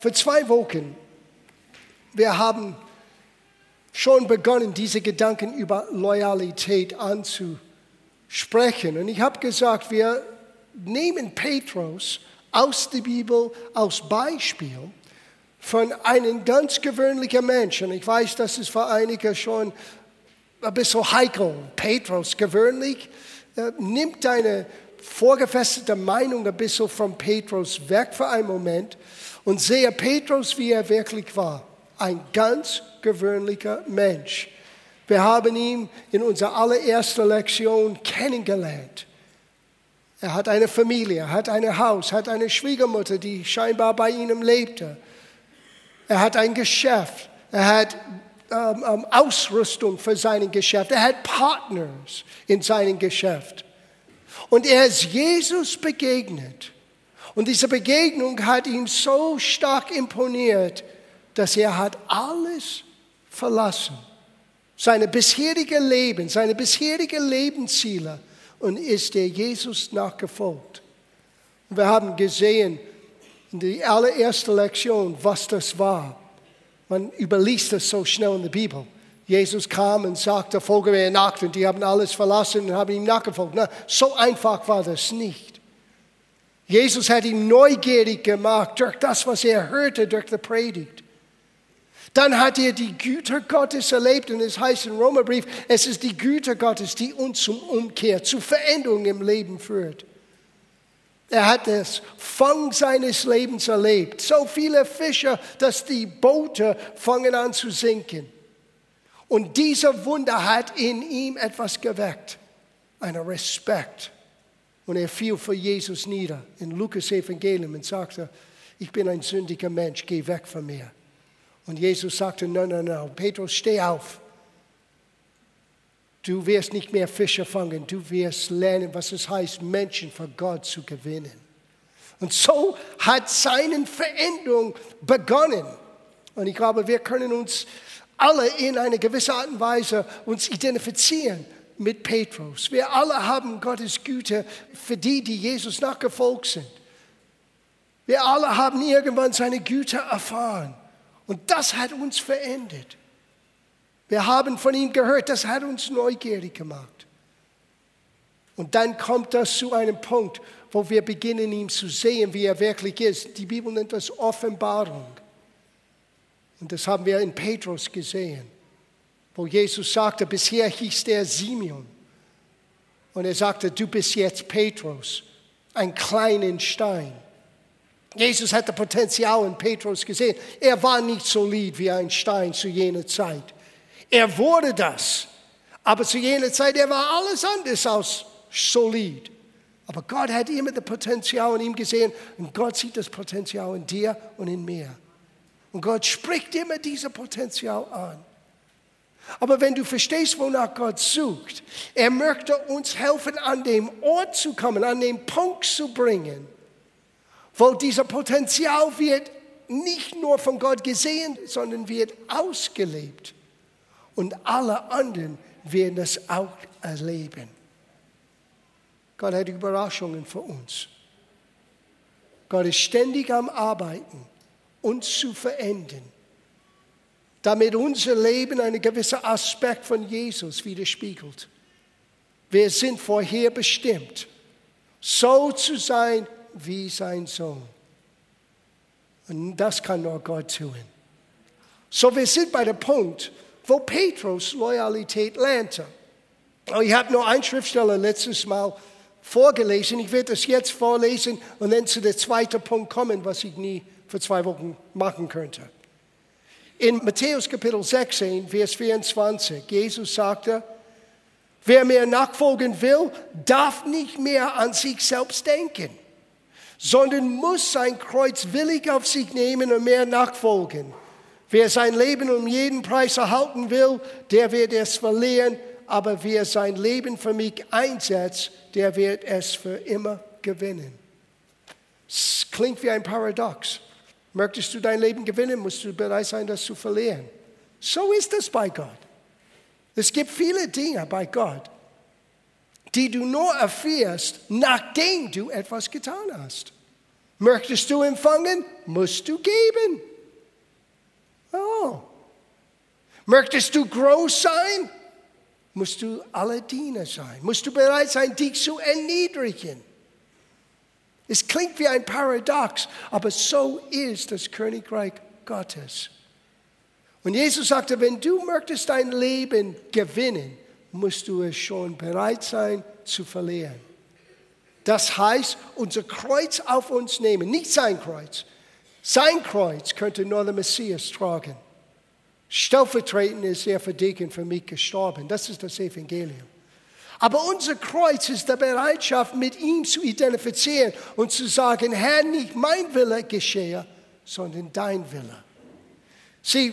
Für 2 Wochen, wir haben schon begonnen, diese Gedanken über Loyalität anzusprechen. Und ich habe gesagt, wir nehmen Petrus aus der Bibel als Beispiel von einem ganz gewöhnlichen Menschen. Ich weiß, das ist für einige schon ein bisschen heikel. Petrus, gewöhnlich, nimmt eine vorgefestigte Meinung ein bisschen von Petrus weg für einen Moment und sehe Petrus, wie er wirklich war. Ein ganz gewöhnlicher Mensch. Wir haben ihn in unserer allerersten Lektion kennengelernt. Er hat eine Familie, hat ein Haus, hat eine Schwiegermutter, die scheinbar bei ihm lebte. Er hat ein Geschäft, er hat Ausrüstung für sein Geschäft, er hat Partners in seinem Geschäft. Und er ist Jesus begegnet. Und diese Begegnung hat ihn so stark imponiert, dass er hat alles verlassen. Sein bisheriges Leben, seine bisherigen Lebensziele und ist der Jesus nachgefolgt. Und wir haben gesehen in der allerersten Lektion, was das war. Man überliest das so schnell in der Bibel. Jesus kam und sagte, folge mir nach, und die haben alles verlassen und haben ihm nachgefolgt. Na, so einfach war das nicht. Jesus hat ihn neugierig gemacht durch das, was er hörte, durch die Predigt. Dann hat er die Güte Gottes erlebt und es heißt im Römerbrief, es ist die Güte Gottes, die uns zum Umkehr, zu Veränderung im Leben führt. Er hat das Fang seines Lebens erlebt. So viele Fische, dass die Boote fangen an zu sinken. Und dieser Wunder hat in ihm etwas geweckt, einen Respekt. Und er fiel vor Jesus nieder in Lukas Evangelium und sagte, ich bin ein sündiger Mensch, geh weg von mir. Und Jesus sagte, nein, Petrus, steh auf. Du wirst nicht mehr Fische fangen, du wirst lernen, was es heißt, Menschen für Gott zu gewinnen. Und so hat seine Veränderung begonnen. Und ich glaube, wir können uns alle in einer gewissen Art und Weise uns identifizieren mit Petrus. Wir alle haben Gottes Güte für die, die Jesus nachgefolgt sind. Wir alle haben irgendwann seine Güte erfahren. Und das hat uns verändert. Wir haben von ihm gehört, das hat uns neugierig gemacht. Und dann kommt das zu einem Punkt, wo wir beginnen, ihn zu sehen, wie er wirklich ist. Die Bibel nennt das Offenbarung. Und das haben wir in Petrus gesehen, wo Jesus sagte, bisher hieß der Simeon. Und er sagte, du bist jetzt Petrus, ein kleinen Stein. Jesus hatte Potenzial in Petrus gesehen. Er war nicht solid wie ein Stein zu jener Zeit. Er wurde das. Aber zu jener Zeit, er war alles anders als solid. Aber Gott hat immer das Potenzial in ihm gesehen. Und Gott sieht das Potenzial in dir und in mir. Und Gott spricht immer dieses Potenzial an. Aber wenn du verstehst, wonach Gott sucht, er möchte uns helfen, an dem Ort zu kommen, an den Punkt zu bringen, wo dieses Potenzial wird nicht nur von Gott gesehen, sondern wird ausgelebt. Und alle anderen werden es auch erleben. Gott hat Überraschungen für uns. Gott ist ständig am Arbeiten, uns zu verändern, damit unser Leben einen gewissen Aspekt von Jesus widerspiegelt. Wir sind vorher bestimmt, so zu sein wie sein Sohn. Und das kann nur Gott tun. So, wir sind bei dem Punkt, wo Petrus Loyalität lernte. Ich habe nur einen Schriftsteller letztes Mal vorgelesen. Ich werde das jetzt vorlesen und dann zu dem zweiten Punkt kommen, was ich nie für 2 Wochen machen könnte. In Matthäus Kapitel 16, Vers 24, Jesus sagte, wer mir nachfolgen will, darf nicht mehr an sich selbst denken, sondern muss sein Kreuz willig auf sich nehmen und mir nachfolgen. Wer sein Leben um jeden Preis erhalten will, der wird es verlieren, aber wer sein Leben für mich einsetzt, der wird es für immer gewinnen. Das klingt wie ein Paradox. Möchtest du dein Leben gewinnen, musst du bereit sein, das zu verlieren. So ist es bei Gott. Es gibt viele Dinge bei Gott, die du nur erfährst, nachdem du etwas getan hast. Möchtest du empfangen, musst du geben. Oh. Möchtest du groß sein, musst du aller Diener sein. Musst du bereit sein, dich zu erniedrigen. Es klingt wie ein Paradox, aber so ist das Königreich Gottes. Und Jesus sagte, wenn du möchtest dein Leben gewinnen, musst du es schon bereit sein zu verlieren. Das heißt, unser Kreuz auf uns nehmen, nicht sein Kreuz. Sein Kreuz könnte nur der Messias tragen. Stellvertretend ist er für dich und für mich gestorben. Das ist das Evangelium. Aber unser Kreuz ist die Bereitschaft, mit ihm zu identifizieren und zu sagen, Herr, nicht mein Wille geschehe, sondern dein Wille. Sieh,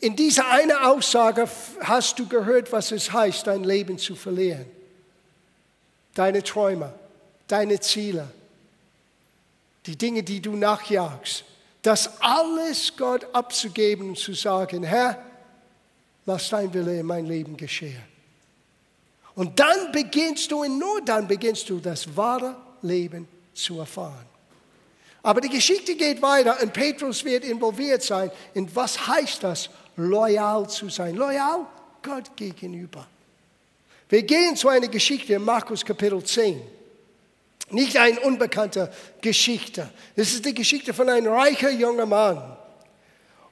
in dieser einen Aussage hast du gehört, was es heißt, dein Leben zu verlieren. Deine Träume, deine Ziele, die Dinge, die du nachjagst. Das alles Gott abzugeben und zu sagen, Herr, lass dein Wille in mein Leben geschehen. Und dann beginnst du, und nur dann beginnst du, das wahre Leben zu erfahren. Aber die Geschichte geht weiter und Petrus wird involviert sein. Und was heißt das, loyal zu sein? Loyal Gott gegenüber. Wir gehen zu einer Geschichte in Markus Kapitel 10. Nicht eine unbekannte Geschichte. Es ist die Geschichte von einem reichen jungen Mann.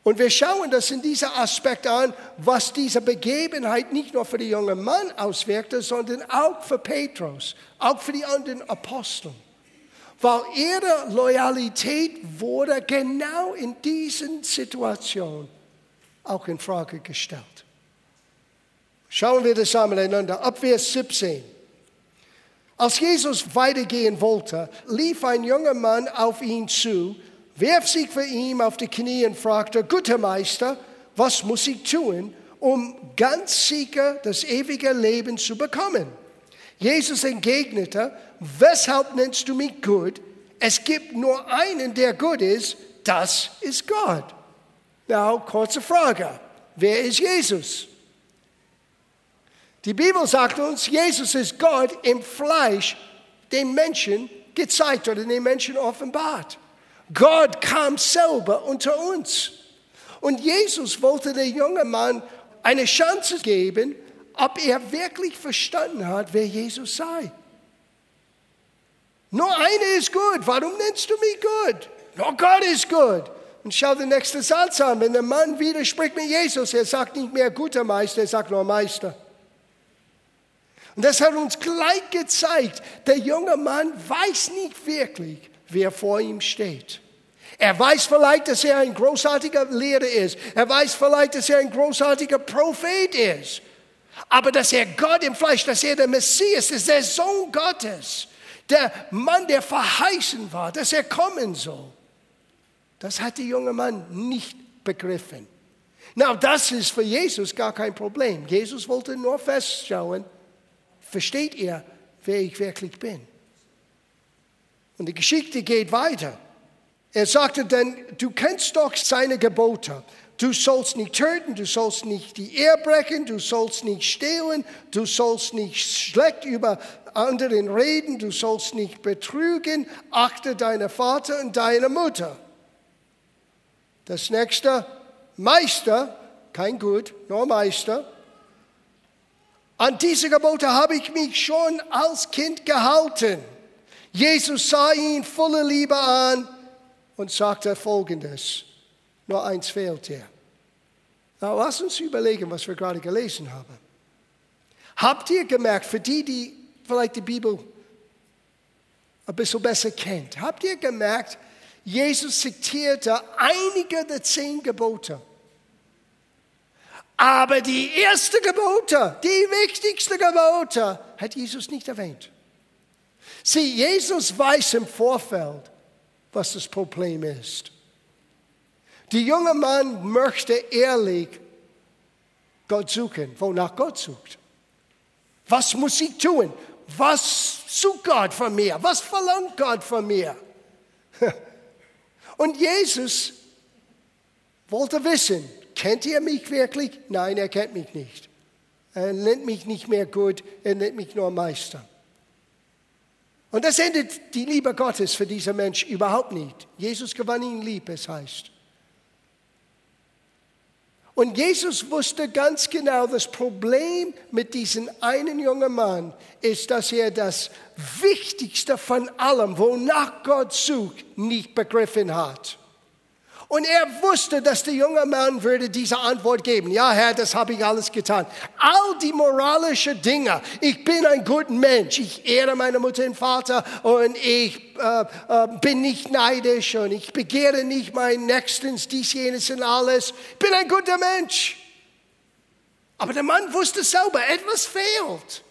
Und wir schauen das in diesem Aspekt an, was diese Begebenheit nicht nur für den jungen Mann auswirkte, sondern auch für Petrus, auch für die anderen Aposteln. Weil ihre Loyalität wurde genau in diesen Situationen auch in Frage gestellt. Schauen wir das an miteinander. Ab Vers 17. Als Jesus weitergehen wollte, lief ein junger Mann auf ihn zu, wirf sich vor ihm auf die Knie und fragte, guter Meister, was muss ich tun, um ganz sicher das ewige Leben zu bekommen? Jesus entgegnete, weshalb nennst du mich gut? Es gibt nur einen, der gut ist, das ist Gott. Now, kurze Frage, wer ist Jesus? Die Bibel sagt uns, Jesus ist Gott im Fleisch, dem Menschen gezeigt oder den Menschen offenbart. Gott kam selber unter uns. Und Jesus wollte dem jungen Mann eine Chance geben, ob er wirklich verstanden hat, wer Jesus sei. Nur einer ist gut. Warum nennst du mich gut? Nur Gott ist gut. Und schau den nächsten Satz an. Wenn der Mann widerspricht mit Jesus, er sagt nicht mehr guter Meister, er sagt nur Meister. Und das hat uns gleich gezeigt, der junge Mann weiß nicht wirklich, wer vor ihm steht. Er weiß vielleicht, dass er ein großartiger Lehrer ist. Er weiß vielleicht, dass er ein großartiger Prophet ist. Aber dass er Gott im Fleisch, dass er der Messias ist, der Sohn Gottes, der Mann, der verheißen war, dass er kommen soll, das hat der junge Mann nicht begriffen. Na, das ist für Jesus gar kein Problem. Jesus wollte nur feststellen, versteht ihr, wer ich wirklich bin? Und die Geschichte geht weiter. Er sagte, denn du kennst doch seine Gebote. Du sollst nicht töten, du sollst nicht die Ehe brechen, du sollst nicht stehlen, du sollst nicht schlecht über anderen reden, du sollst nicht betrügen, achte deinen Vater und deine Mutter. Das nächste, Meister, kein Gut, nur Meister. An diese Gebote habe ich mich schon als Kind gehalten. Jesus sah ihn voller Liebe an und sagte Folgendes. Nur eins fehlt dir. Na, lass uns überlegen, was wir gerade gelesen haben. Habt ihr gemerkt, für die, die vielleicht die Bibel ein bisschen besser kennt, habt ihr gemerkt, Jesus zitierte einige der 10 Gebote. Aber die erste Gebote, die wichtigste Gebote, hat Jesus nicht erwähnt. Sieh, Jesus weiß im Vorfeld, was das Problem ist. Der junge Mann möchte ehrlich Gott suchen, wonach Gott sucht. Was muss ich tun? Was sucht Gott von mir? Was verlangt Gott von mir? Und Jesus wollte wissen, kennt ihr mich wirklich? Nein, er kennt mich nicht. Er nennt mich nicht mehr gut, er nennt mich nur Meister. Und das endet die Liebe Gottes für diesen Mensch überhaupt nicht. Jesus gewann ihn lieb, es heißt. Und Jesus wusste ganz genau, das Problem mit diesem einen jungen Mann ist, dass er das Wichtigste von allem, wonach Gott sucht, nicht begriffen hat. Und er wusste, dass der junge Mann würde diese Antwort geben. Ja, Herr, das habe ich alles getan. All die moralischen Dinge. Ich bin ein guter Mensch. Ich ehre meine Mutter und Vater und ich bin nicht neidisch und ich begehre nicht meinen Nächsten, dies, jenes und alles. Ich bin ein guter Mensch. Aber der Mann wusste selber, etwas fehlt.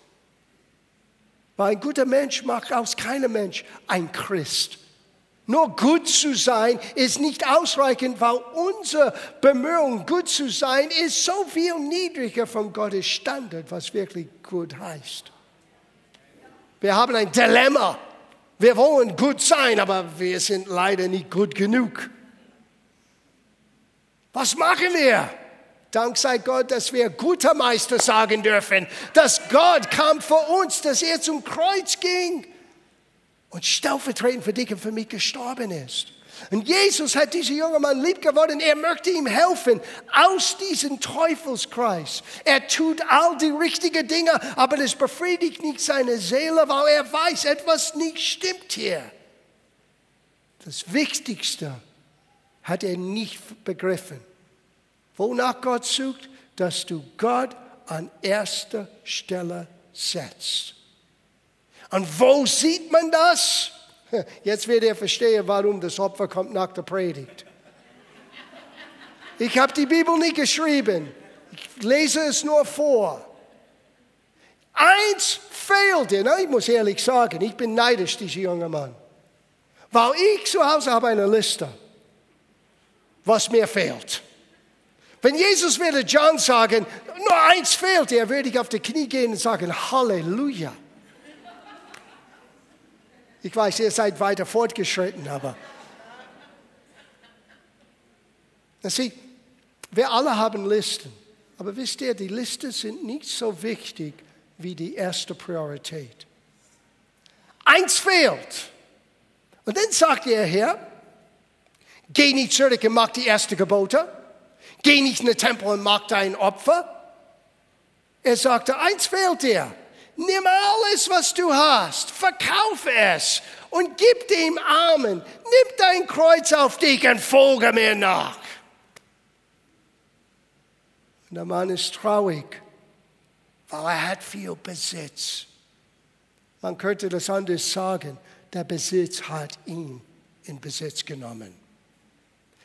Weil ein guter Mensch macht aus keinem Mensch ein Christ. Nur gut zu sein ist nicht ausreichend, weil unsere Bemühung, gut zu sein, ist so viel niedriger von Gottes Standard, was wirklich gut heißt. Wir haben ein Dilemma. Wir wollen gut sein, aber wir sind leider nicht gut genug. Was machen wir? Dank sei Gott, dass wir guter Meister sagen dürfen, dass Gott kam für uns, dass er zum Kreuz ging. Und stellvertretend für dich und für mich gestorben ist. Und Jesus hat diesen jungen Mann lieb geworden. Er möchte ihm helfen aus diesem Teufelskreis. Er tut all die richtigen Dinge, aber das befriedigt nicht seine Seele, weil er weiß, etwas nicht stimmt hier. Das Wichtigste hat er nicht begriffen. Wonach Gott sucht, dass du Gott an erster Stelle setzt. Und wo sieht man das? Jetzt wird er verstehen, warum das Opfer kommt nach der Predigt. Ich habe die Bibel nicht geschrieben. Ich lese es nur vor. Eins fehlt dir. Ich muss ehrlich sagen, ich bin neidisch, dieser junge Mann. Weil ich zu Hause habe eine Liste, was mir fehlt. Wenn Jesus würde John sagen, nur eins fehlt dir, würde ich auf die Knie gehen und sagen, Halleluja. Ich weiß, ihr seid weiter fortgeschritten, aber. Na, sieh, wir alle haben Listen. Aber wisst ihr, die Listen sind nicht so wichtig wie die erste Priorität. Eins fehlt. Und dann sagt ihr, Herr, geh nicht zurück und mach die erste Gebote. Geh nicht in den Tempel und mach dein Opfer. Er sagte, eins fehlt dir. Nimm alles, was du hast, verkaufe es und gib dem Armen. Nimm dein Kreuz auf dich und folge mir nach. Und der Mann ist traurig, weil er hat viel Besitz. Man könnte das anders sagen, der Besitz hat ihn in Besitz genommen.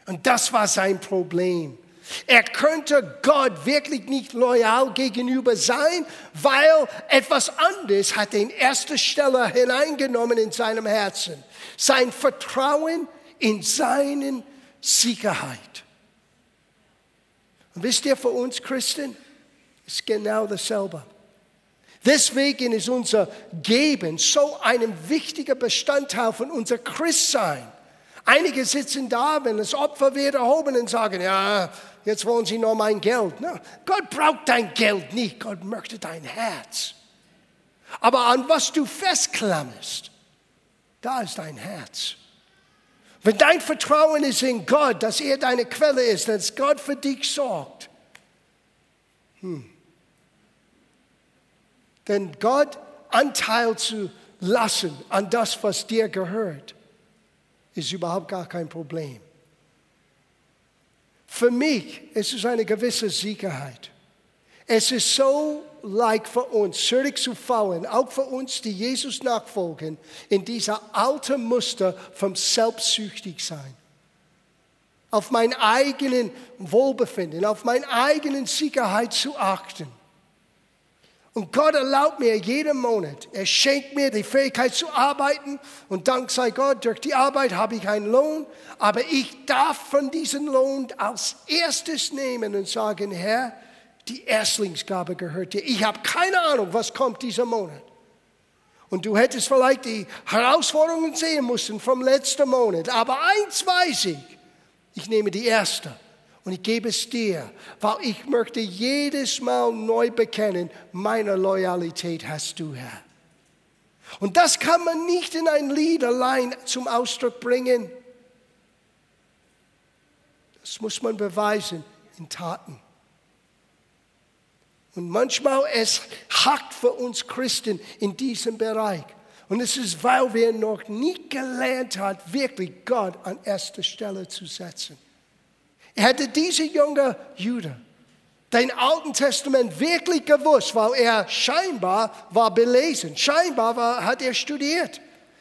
Und das war sein Problem. Er könnte Gott wirklich nicht loyal gegenüber sein, weil etwas anderes hat den ersten Stelle hineingenommen in seinem Herzen. Sein Vertrauen in seine Sicherheit. Und wisst ihr, für uns Christen ist genau dasselbe. Deswegen ist unser Geben so ein wichtiger Bestandteil von unser Christsein. Einige sitzen da, wenn das Opfer wird erhoben und sagen, ja, jetzt wollen sie nur mein Geld. Na, Gott braucht dein Geld nicht, Gott möchte dein Herz. Aber an was du festklammerst, da ist dein Herz. Wenn dein Vertrauen ist in Gott, dass er deine Quelle ist, dass Gott für dich sorgt, denn Gott Anteil zu lassen an das, was dir gehört, ist überhaupt gar kein Problem. Für mich ist es eine gewisse Sicherheit. Es ist so leicht für uns, zurückzufallen, auch für uns, die Jesus nachfolgen, in dieser alten Muster vom Selbstsüchtigsein. Auf mein eigenen Wohlbefinden, auf meine eigenen Sicherheit zu achten. Und Gott erlaubt mir jeden Monat, er schenkt mir die Fähigkeit zu arbeiten und dank sei Gott, durch die Arbeit habe ich einen Lohn, aber ich darf von diesem Lohn als erstes nehmen und sagen, Herr, die Erstlingsgabe gehört dir. Ich habe keine Ahnung, was kommt diesen Monat. Und du hättest vielleicht die Herausforderungen sehen müssen vom letzten Monat, aber eins weiß ich, ich nehme die erste. Und ich gebe es dir, weil ich möchte jedes Mal neu bekennen, meine Loyalität hast du, Herr. Und das kann man nicht in ein Lied allein zum Ausdruck bringen. Das muss man beweisen in Taten. Und manchmal es hackt für uns Christen in diesem Bereich. Und es ist, weil wir noch nie gelernt haben, wirklich Gott an erste Stelle zu setzen. Er hätte diese junge Jude, den Alten Testament wirklich gewusst, weil er scheinbar war belesen, hat er studiert.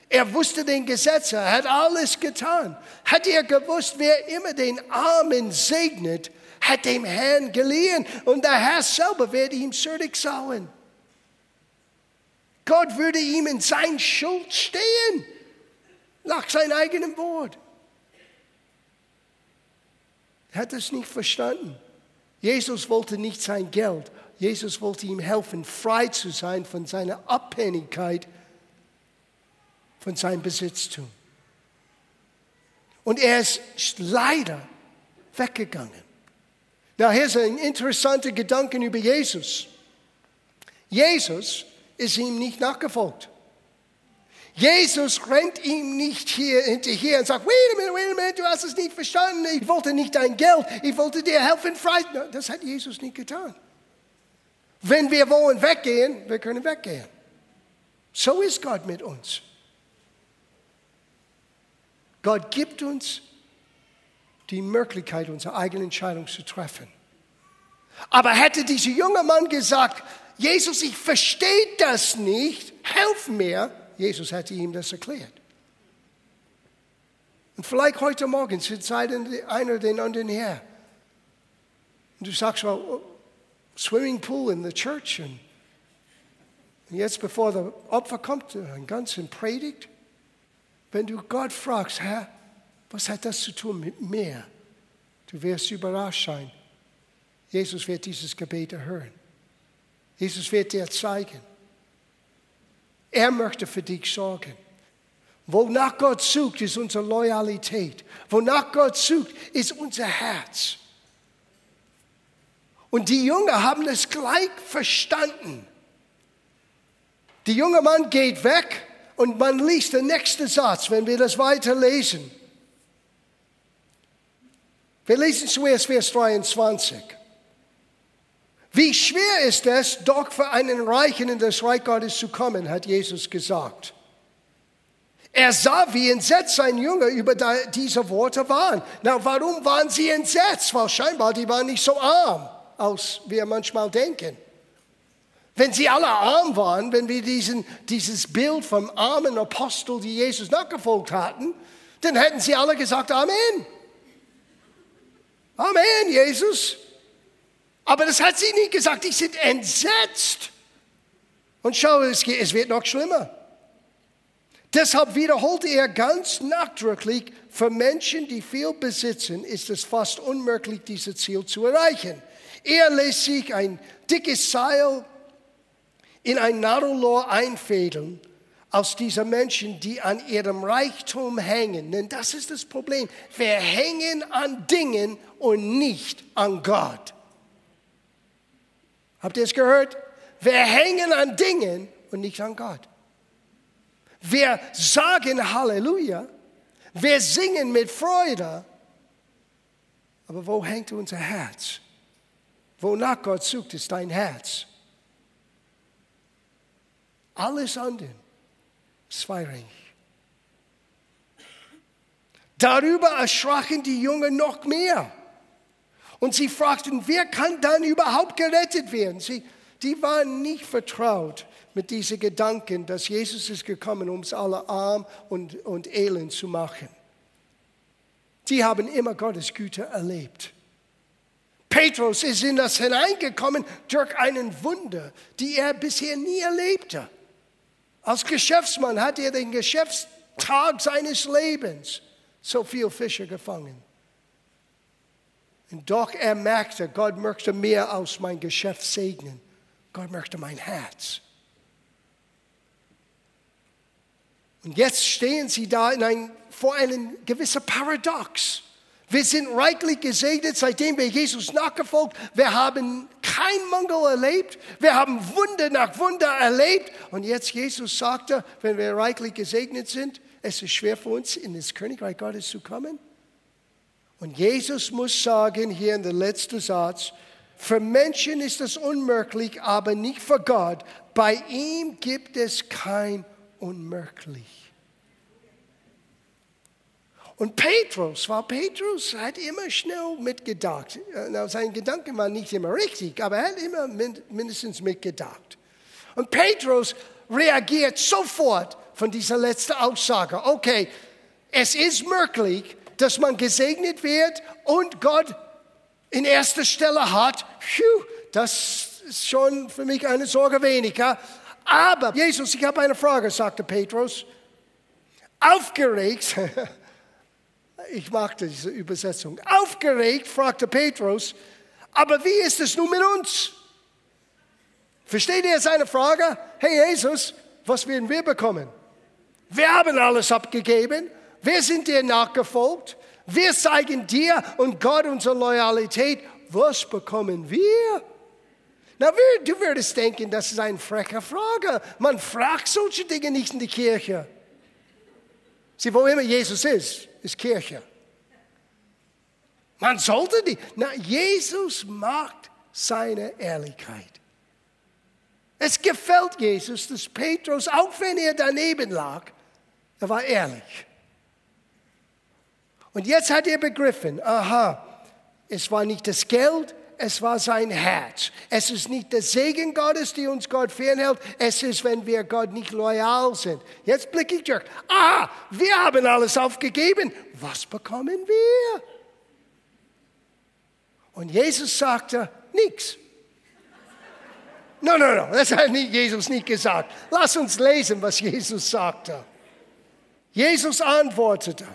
Er wusste den Gesetze, er hat alles getan. Hätte er gewusst, wer immer den Armen segnet, hat dem Herrn geliehen und der Herr selber wird ihm zurückzahlen. Gott würde ihm in seiner Schuld stehen, nach seinem eigenen Wort. Er hat es nicht verstanden. Jesus wollte nicht sein Geld. Jesus wollte ihm helfen, frei zu sein von seiner Abhängigkeit, von seinem Besitztum. Und er ist leider weggegangen. Na, hier ist ein interessanter Gedanke über Jesus. Jesus ist ihm nicht nachgefolgt. Jesus rennt ihm nicht hier hinterher und sagt, wait a minute, du hast es nicht verstanden, ich wollte nicht dein Geld, ich wollte dir helfen, frei. Das hat Jesus nicht getan. Wenn wir wollen weggehen, wir können weggehen. So ist Gott mit uns. Gott gibt uns die Möglichkeit, unsere eigene Entscheidung zu treffen. Aber hätte dieser junge Mann gesagt, Jesus, ich verstehe das nicht, helf mir. Jesus hätte ihm das erklärt. Und vielleicht heute Morgen sitzt einer den anderen her. Und du sagst, well, swimming pool in the church. Und jetzt, bevor der Opfer kommt, einen ganzen Predigt. Wenn du Gott fragst, Herr, was hat das zu tun mit mir? Du wirst überrascht sein. Jesus wird dieses Gebet erhören. Jesus wird dir zeigen. Er möchte für dich sorgen. Wonach Gott sucht, ist unsere Loyalität. Wonach Gott sucht, ist unser Herz. Und die Jünger haben es gleich verstanden. Der junge Mann geht weg und man liest den nächsten Satz, wenn wir das weiterlesen. Wir lesen zuerst Vers 23. Wie schwer ist es, doch für einen Reichen in das Reich Gottes zu kommen, hat Jesus gesagt. Er sah, wie entsetzt sein Jünger über diese Worte waren. Na, warum waren sie entsetzt? Weil scheinbar, die waren nicht so arm, als wir manchmal denken. Wenn sie alle arm waren, wenn wir dieses Bild vom armen Apostel, die Jesus nachgefolgt hatten, dann hätten sie alle gesagt, Amen. Amen, Jesus. Aber das hat sie nicht gesagt. Die sind entsetzt. Und schau, es wird noch schlimmer. Deshalb wiederholte er ganz nachdrücklich, für Menschen, die viel besitzen, ist es fast unmöglich, dieses Ziel zu erreichen. Er lässt sich ein dickes Seil in ein Nadelöhr einfädeln, aus diesen Menschen, die an ihrem Reichtum hängen. Denn das ist das Problem. Wir hängen an Dingen und nicht an Gott. Habt ihr es gehört? Wir hängen an Dingen und nicht an Gott. Wir sagen Halleluja. Wir singen mit Freude. Aber wo hängt unser Herz? Wonach Gott sucht, ist dein Herz. Alles andere ist zweirangig. Darüber erschraken die Jungen noch mehr. Und sie fragten, wer kann dann überhaupt gerettet werden? Die waren nicht vertraut mit diesen Gedanken, dass Jesus ist gekommen, um uns alle arm und elend zu machen. Die haben immer Gottes Güte erlebt. Petrus ist in das hineingekommen durch einen Wunder, die er bisher nie erlebte. Als Geschäftsmann hat er den Geschäftstag seines Lebens so viel Fische gefangen. Und doch er merkte, Gott möchte mehr als mein Geschäft segnen. Gott möchte mein Herz. Und jetzt stehen sie da vor einem gewissen Paradox. Wir sind reichlich gesegnet, seitdem wir Jesus nachgefolgt. Wir haben keinen Mangel erlebt. Wir haben Wunder nach Wunder erlebt. Und jetzt Jesus sagte, wenn wir reichlich gesegnet sind, es ist schwer für uns, in das Königreich Gottes zu kommen. Und Jesus muss sagen, hier in der letzten Satz, für Menschen ist es unmöglich, aber nicht für Gott. Bei ihm gibt es kein Unmöglich. Und Petrus hat immer schnell mitgedacht. Sein Gedanken waren nicht immer richtig, aber er hat immer mindestens mitgedacht. Und Petrus reagiert sofort von dieser letzten Aussage. Okay, es ist möglich, dass man gesegnet wird und Gott in erster Stelle hat. Das ist schon für mich eine Sorge weniger. Aber Jesus, ich habe eine Frage, sagte Petrus. Aufgeregt, ich machte diese Übersetzung. Aufgeregt fragte Petrus, aber wie ist es nun mit uns? Versteht ihr seine Frage? Hey Jesus, was werden wir bekommen? Wir haben alles abgegeben. Wir sind dir nachgefolgt. Wir zeigen dir und Gott unsere Loyalität. Was bekommen wir? Na, du würdest denken, das ist eine freche Frage. Man fragt solche Dinge nicht in die Kirche. Sieh, wo immer Jesus ist Kirche. Man sollte nicht. Na, Jesus macht seine Ehrlichkeit. Es gefällt Jesus, dass Petrus, auch wenn er daneben lag, er war ehrlich. Und jetzt hat er begriffen, es war nicht das Geld, es war sein Herz. Es ist nicht der Segen Gottes, die uns Gott fernhält, es ist, wenn wir Gott nicht loyal sind. Jetzt blicke ich zurück. Wir haben alles aufgegeben. Was bekommen wir? Und Jesus sagte, nichts. No, das hat Jesus nicht gesagt. Lass uns lesen, was Jesus sagte. Jesus antwortete,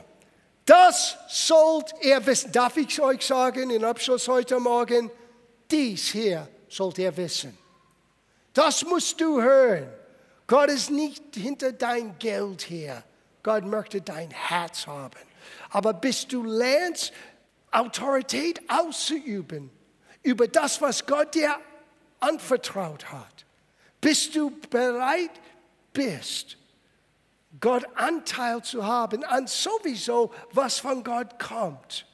das sollt ihr wissen. Darf ich euch sagen, in Abschluss heute Morgen, dies hier sollt ihr wissen. Das musst du hören. Gott ist nicht hinter dein Geld her. Gott möchte dein Herz haben. Aber bis du lernst, Autorität auszuüben, über das, was Gott dir anvertraut hat, bis du bereit bist, Gott Anteil zu haben an sowieso, was von Gott kommt.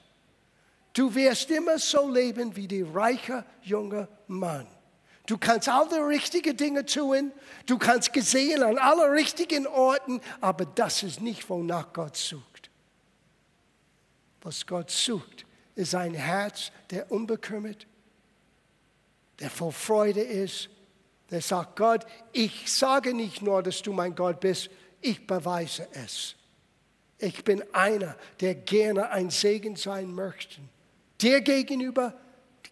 Du wirst immer so leben wie der reiche junge Mann. Du kannst alle richtigen Dinge tun, du kannst gesehen an alle richtigen Orten, aber das ist nicht, wonach Gott sucht. Was Gott sucht, ist ein Herz, der unbekümmert, der voll Freude ist, der sagt, Gott, ich sage nicht nur, dass du mein Gott bist, ich beweise es. Ich bin einer, der gerne ein Segen sein möchte. Dir gegenüber,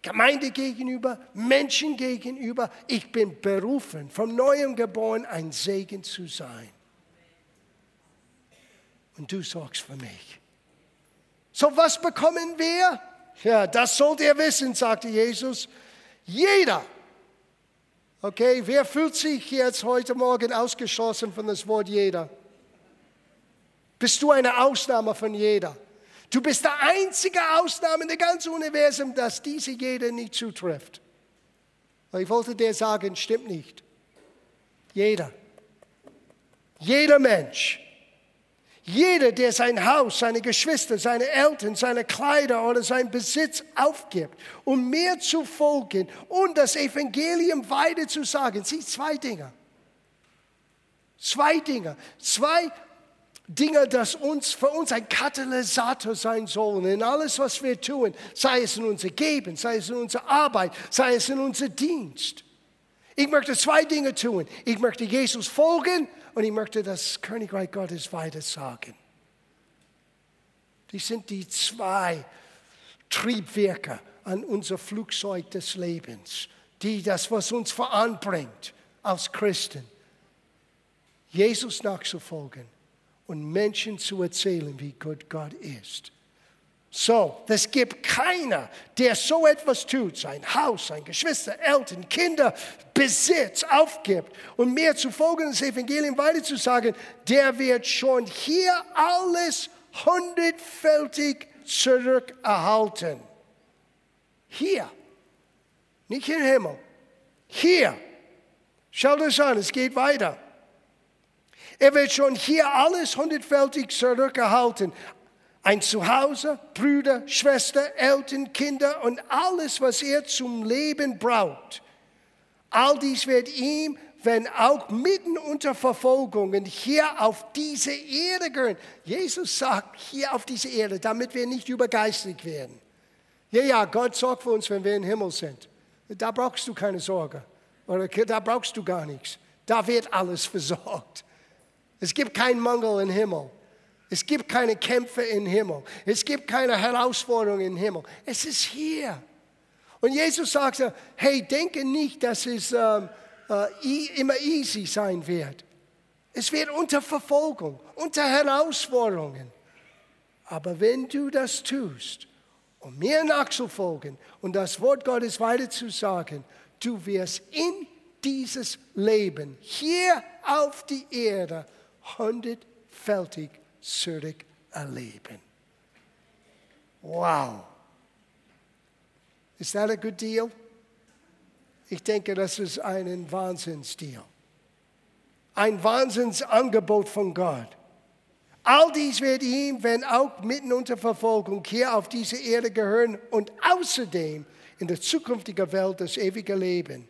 der Gemeinde gegenüber, Menschen gegenüber. Ich bin berufen, von Neuem geboren, ein Segen zu sein. Und du sorgst für mich. So, was bekommen wir? Ja, das sollt ihr wissen, sagte Jesus. Jeder. Okay, wer fühlt sich jetzt heute Morgen ausgeschlossen von das Wort jeder? Bist du eine Ausnahme von jeder? Du bist der einzige Ausnahme in dem ganzen Universum, dass diese jeder nicht zutrifft. Ich wollte dir sagen, stimmt nicht. Jeder. Jeder Mensch. Jeder, der sein Haus, seine Geschwister, seine Eltern, seine Kleider oder seinen Besitz aufgibt, um mir zu folgen und das Evangelium weiter zu sagen. Sieh, zwei Dinge, das für uns ein Katalysator sein sollen in alles, was wir tun, sei es in unser Geben, sei es in unsere Arbeit, sei es in unser Dienst. Ich möchte zwei Dinge tun. Ich möchte Jesus folgen und ich möchte das Königreich Gottes weiter sagen. Das sind die zwei Triebwerke an unser Flugzeug des Lebens, was uns voranbringt als Christen. Jesus nachzufolgen und Menschen zu erzählen, wie gut Gott ist. So, es gibt keiner, der so etwas tut, sein Haus, seine Geschwister, Eltern, Kinder, Besitz aufgibt und mir zu folgen, das Evangelium weiterzusagen, der wird schon hier alles hundertfältig zurück erhalten. Hier, nicht im Himmel, hier. Schau das an, es geht weiter. Er wird schon hier alles hundertfältig zurückerhalten. Ein Zuhause, Brüder, Schwester, Eltern, Kinder und alles, was er zum Leben braucht. All dies wird ihm, wenn auch mitten unter Verfolgungen, hier auf diese Erde gehören. Jesus sagt, hier auf diese Erde, damit wir nicht übergeistlich werden. Ja, Gott sorgt für uns, wenn wir im Himmel sind. Da brauchst du keine Sorge. Oder da brauchst du gar nichts. Da wird alles versorgt. Es gibt keinen Mangel im Himmel. Es gibt keine Kämpfe im Himmel. Es gibt keine Herausforderungen im Himmel. Es ist hier. Und Jesus sagt, hey, denke nicht, dass es immer easy sein wird. Es wird unter Verfolgung, unter Herausforderungen. Aber wenn du das tust, um mir nachzufolgen und das Wort Gottes weiter zu sagen, du wirst in dieses Leben, hier auf die Erde, hundertfältig zurück erleben. Wow. Is that a good deal? Ich denke, das ist ein Wahnsinnsdeal. Ein Wahnsinnsangebot von Gott. All dies wird ihm, wenn auch mitten unter Verfolgung, hier auf diese Erde gehören und außerdem in der zukünftigen Welt das ewige Leben.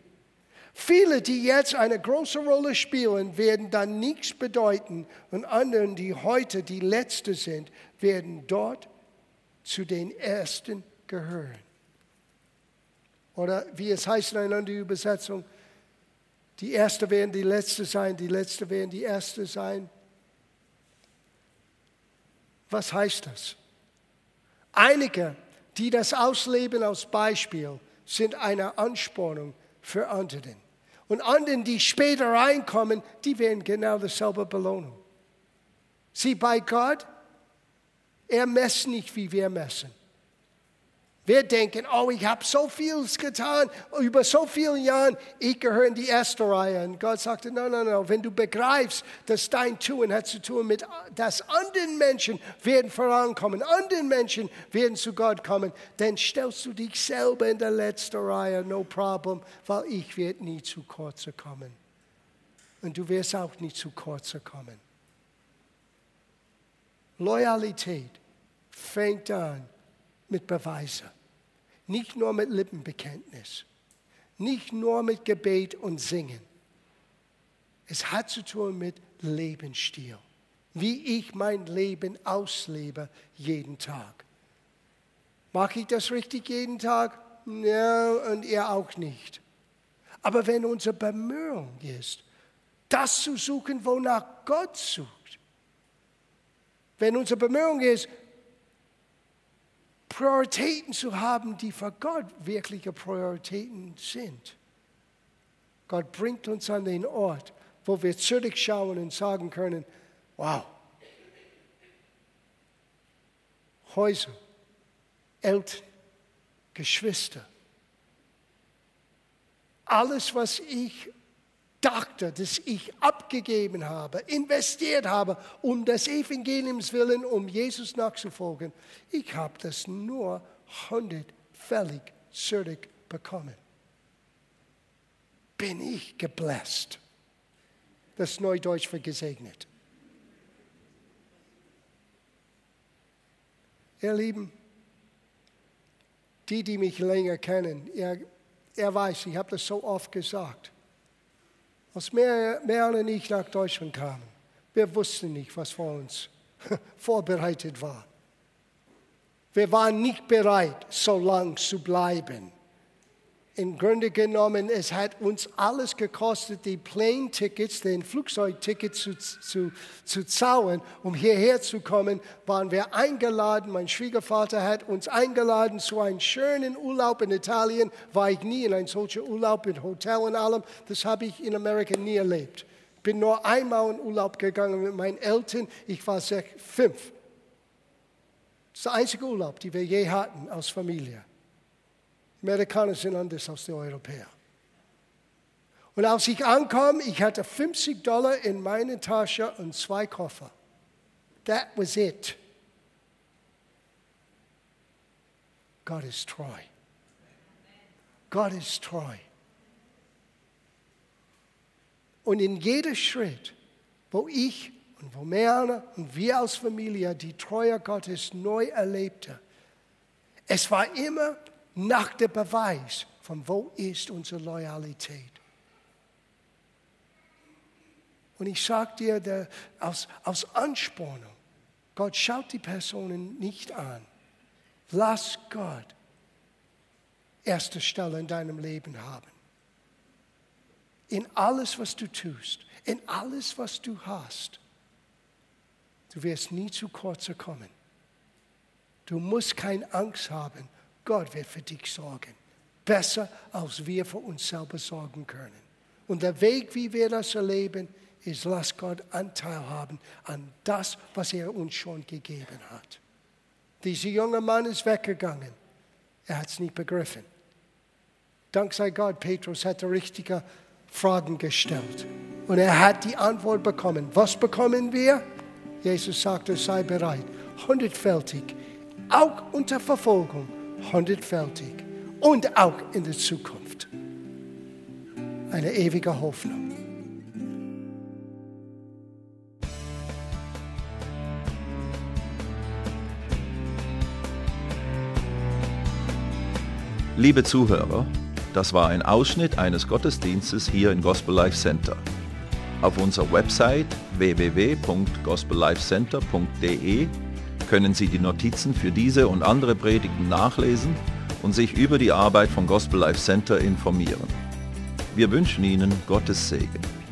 Viele, die jetzt eine große Rolle spielen, werden dann nichts bedeuten und anderen, die heute die Letzte sind, werden dort zu den Ersten gehören. Oder wie es heißt in einer anderen Übersetzung, die Erste werden die Letzte sein, die Letzte werden die Erste sein. Was heißt das? Einige, die das ausleben als Beispiel, sind eine Anspornung für andere. Und anderen, die später reinkommen, die werden genau dieselbe Belohnung. Sieh, bei Gott, er messt nicht, wie wir messen. Wir denken, oh, ich habe so viel getan, über so viele Jahre, ich gehöre in die erste Reihe. Und Gott sagte, nein, wenn du begreifst, dass dein Tun hat zu tun mit, dass anderen Menschen werden vorankommen, anderen Menschen werden zu Gott kommen, dann stellst du dich selber in der letzten Reihe, no problem, weil ich werde nie zu kurz kommen. Und du wirst auch nie zu kurz kommen. Loyalität fängt an mit Beweisen. Nicht nur mit Lippenbekenntnis, nicht nur mit Gebet und Singen. Es hat zu tun mit Lebensstil, wie ich mein Leben auslebe jeden Tag. Mache ich das richtig jeden Tag? Ja, und ihr auch nicht. Aber wenn unsere Bemühung ist, das zu suchen, wonach Gott sucht, wenn unsere Bemühung ist, Prioritäten zu haben, die für Gott wirkliche Prioritäten sind. Gott bringt uns an den Ort, wo wir zurückschauen und sagen können, wow, Häuser, Eltern, Geschwister, alles, was ich dachte, dass ich abgegeben habe, investiert habe, um des Evangeliums willen, um Jesus nachzufolgen. Ich habe das nur hundertfällig zurückbekommen. Bin ich gebläst. Das Neudeutsch für gesegnet. Ihr Lieben, die mich länger kennen, er weiß, ich habe das so oft gesagt. Als Merle und ich nach Deutschland kamen, wir wussten nicht, was vor uns vorbereitet war. Wir waren nicht bereit, so lang zu bleiben. Im Grunde genommen, es hat uns alles gekostet, die Plane-Tickets, den Flugzeugticket zu zahlen, um hierher zu kommen, waren wir eingeladen. Mein Schwiegervater hat uns eingeladen zu einem schönen Urlaub in Italien. War ich nie in einem solchen Urlaub mit Hotel und allem. Das habe ich in Amerika nie erlebt. Bin nur einmal in Urlaub gegangen mit meinen Eltern. Ich war 5. Das ist der einzige Urlaub, den wir je hatten als Familie. Amerikaner sind anders als die Europäer. Und als ich ankam, ich hatte $50 in meiner Tasche und 2 Koffer. That was it. God is Troy. Gott ist treu. Und in jedem Schritt, wo ich und wo Merner und wir als Familie die Treue Gottes neu erlebten, es war immer nach dem Beweis, von wo ist unsere Loyalität. Und ich sage dir, aus Anspornung, Gott schaut die Personen nicht an. Lass Gott erste Stelle in deinem Leben haben. In alles, was du tust, in alles, was du hast, du wirst nie zu kurz kommen. Du musst keine Angst haben, Gott wird für dich sorgen. Besser, als wir für uns selber sorgen können. Und der Weg, wie wir das erleben, ist, lass Gott Anteil haben an das, was er uns schon gegeben hat. Dieser junge Mann ist weggegangen. Er hat es nicht begriffen. Dank sei Gott, Petrus hat die richtigen Fragen gestellt. Und er hat die Antwort bekommen. Was bekommen wir? Jesus sagte, sei bereit. 100-fältig. Auch unter Verfolgung. 100-fältig. Und auch in der Zukunft. Eine ewige Hoffnung. Liebe Zuhörer, das war ein Ausschnitt eines Gottesdienstes hier im Gospel Life Center. Auf unserer Website www.gospellifecenter.de können Sie die Notizen für diese und andere Predigten nachlesen und sich über die Arbeit von Gospel Life Center informieren. Wir wünschen Ihnen Gottes Segen.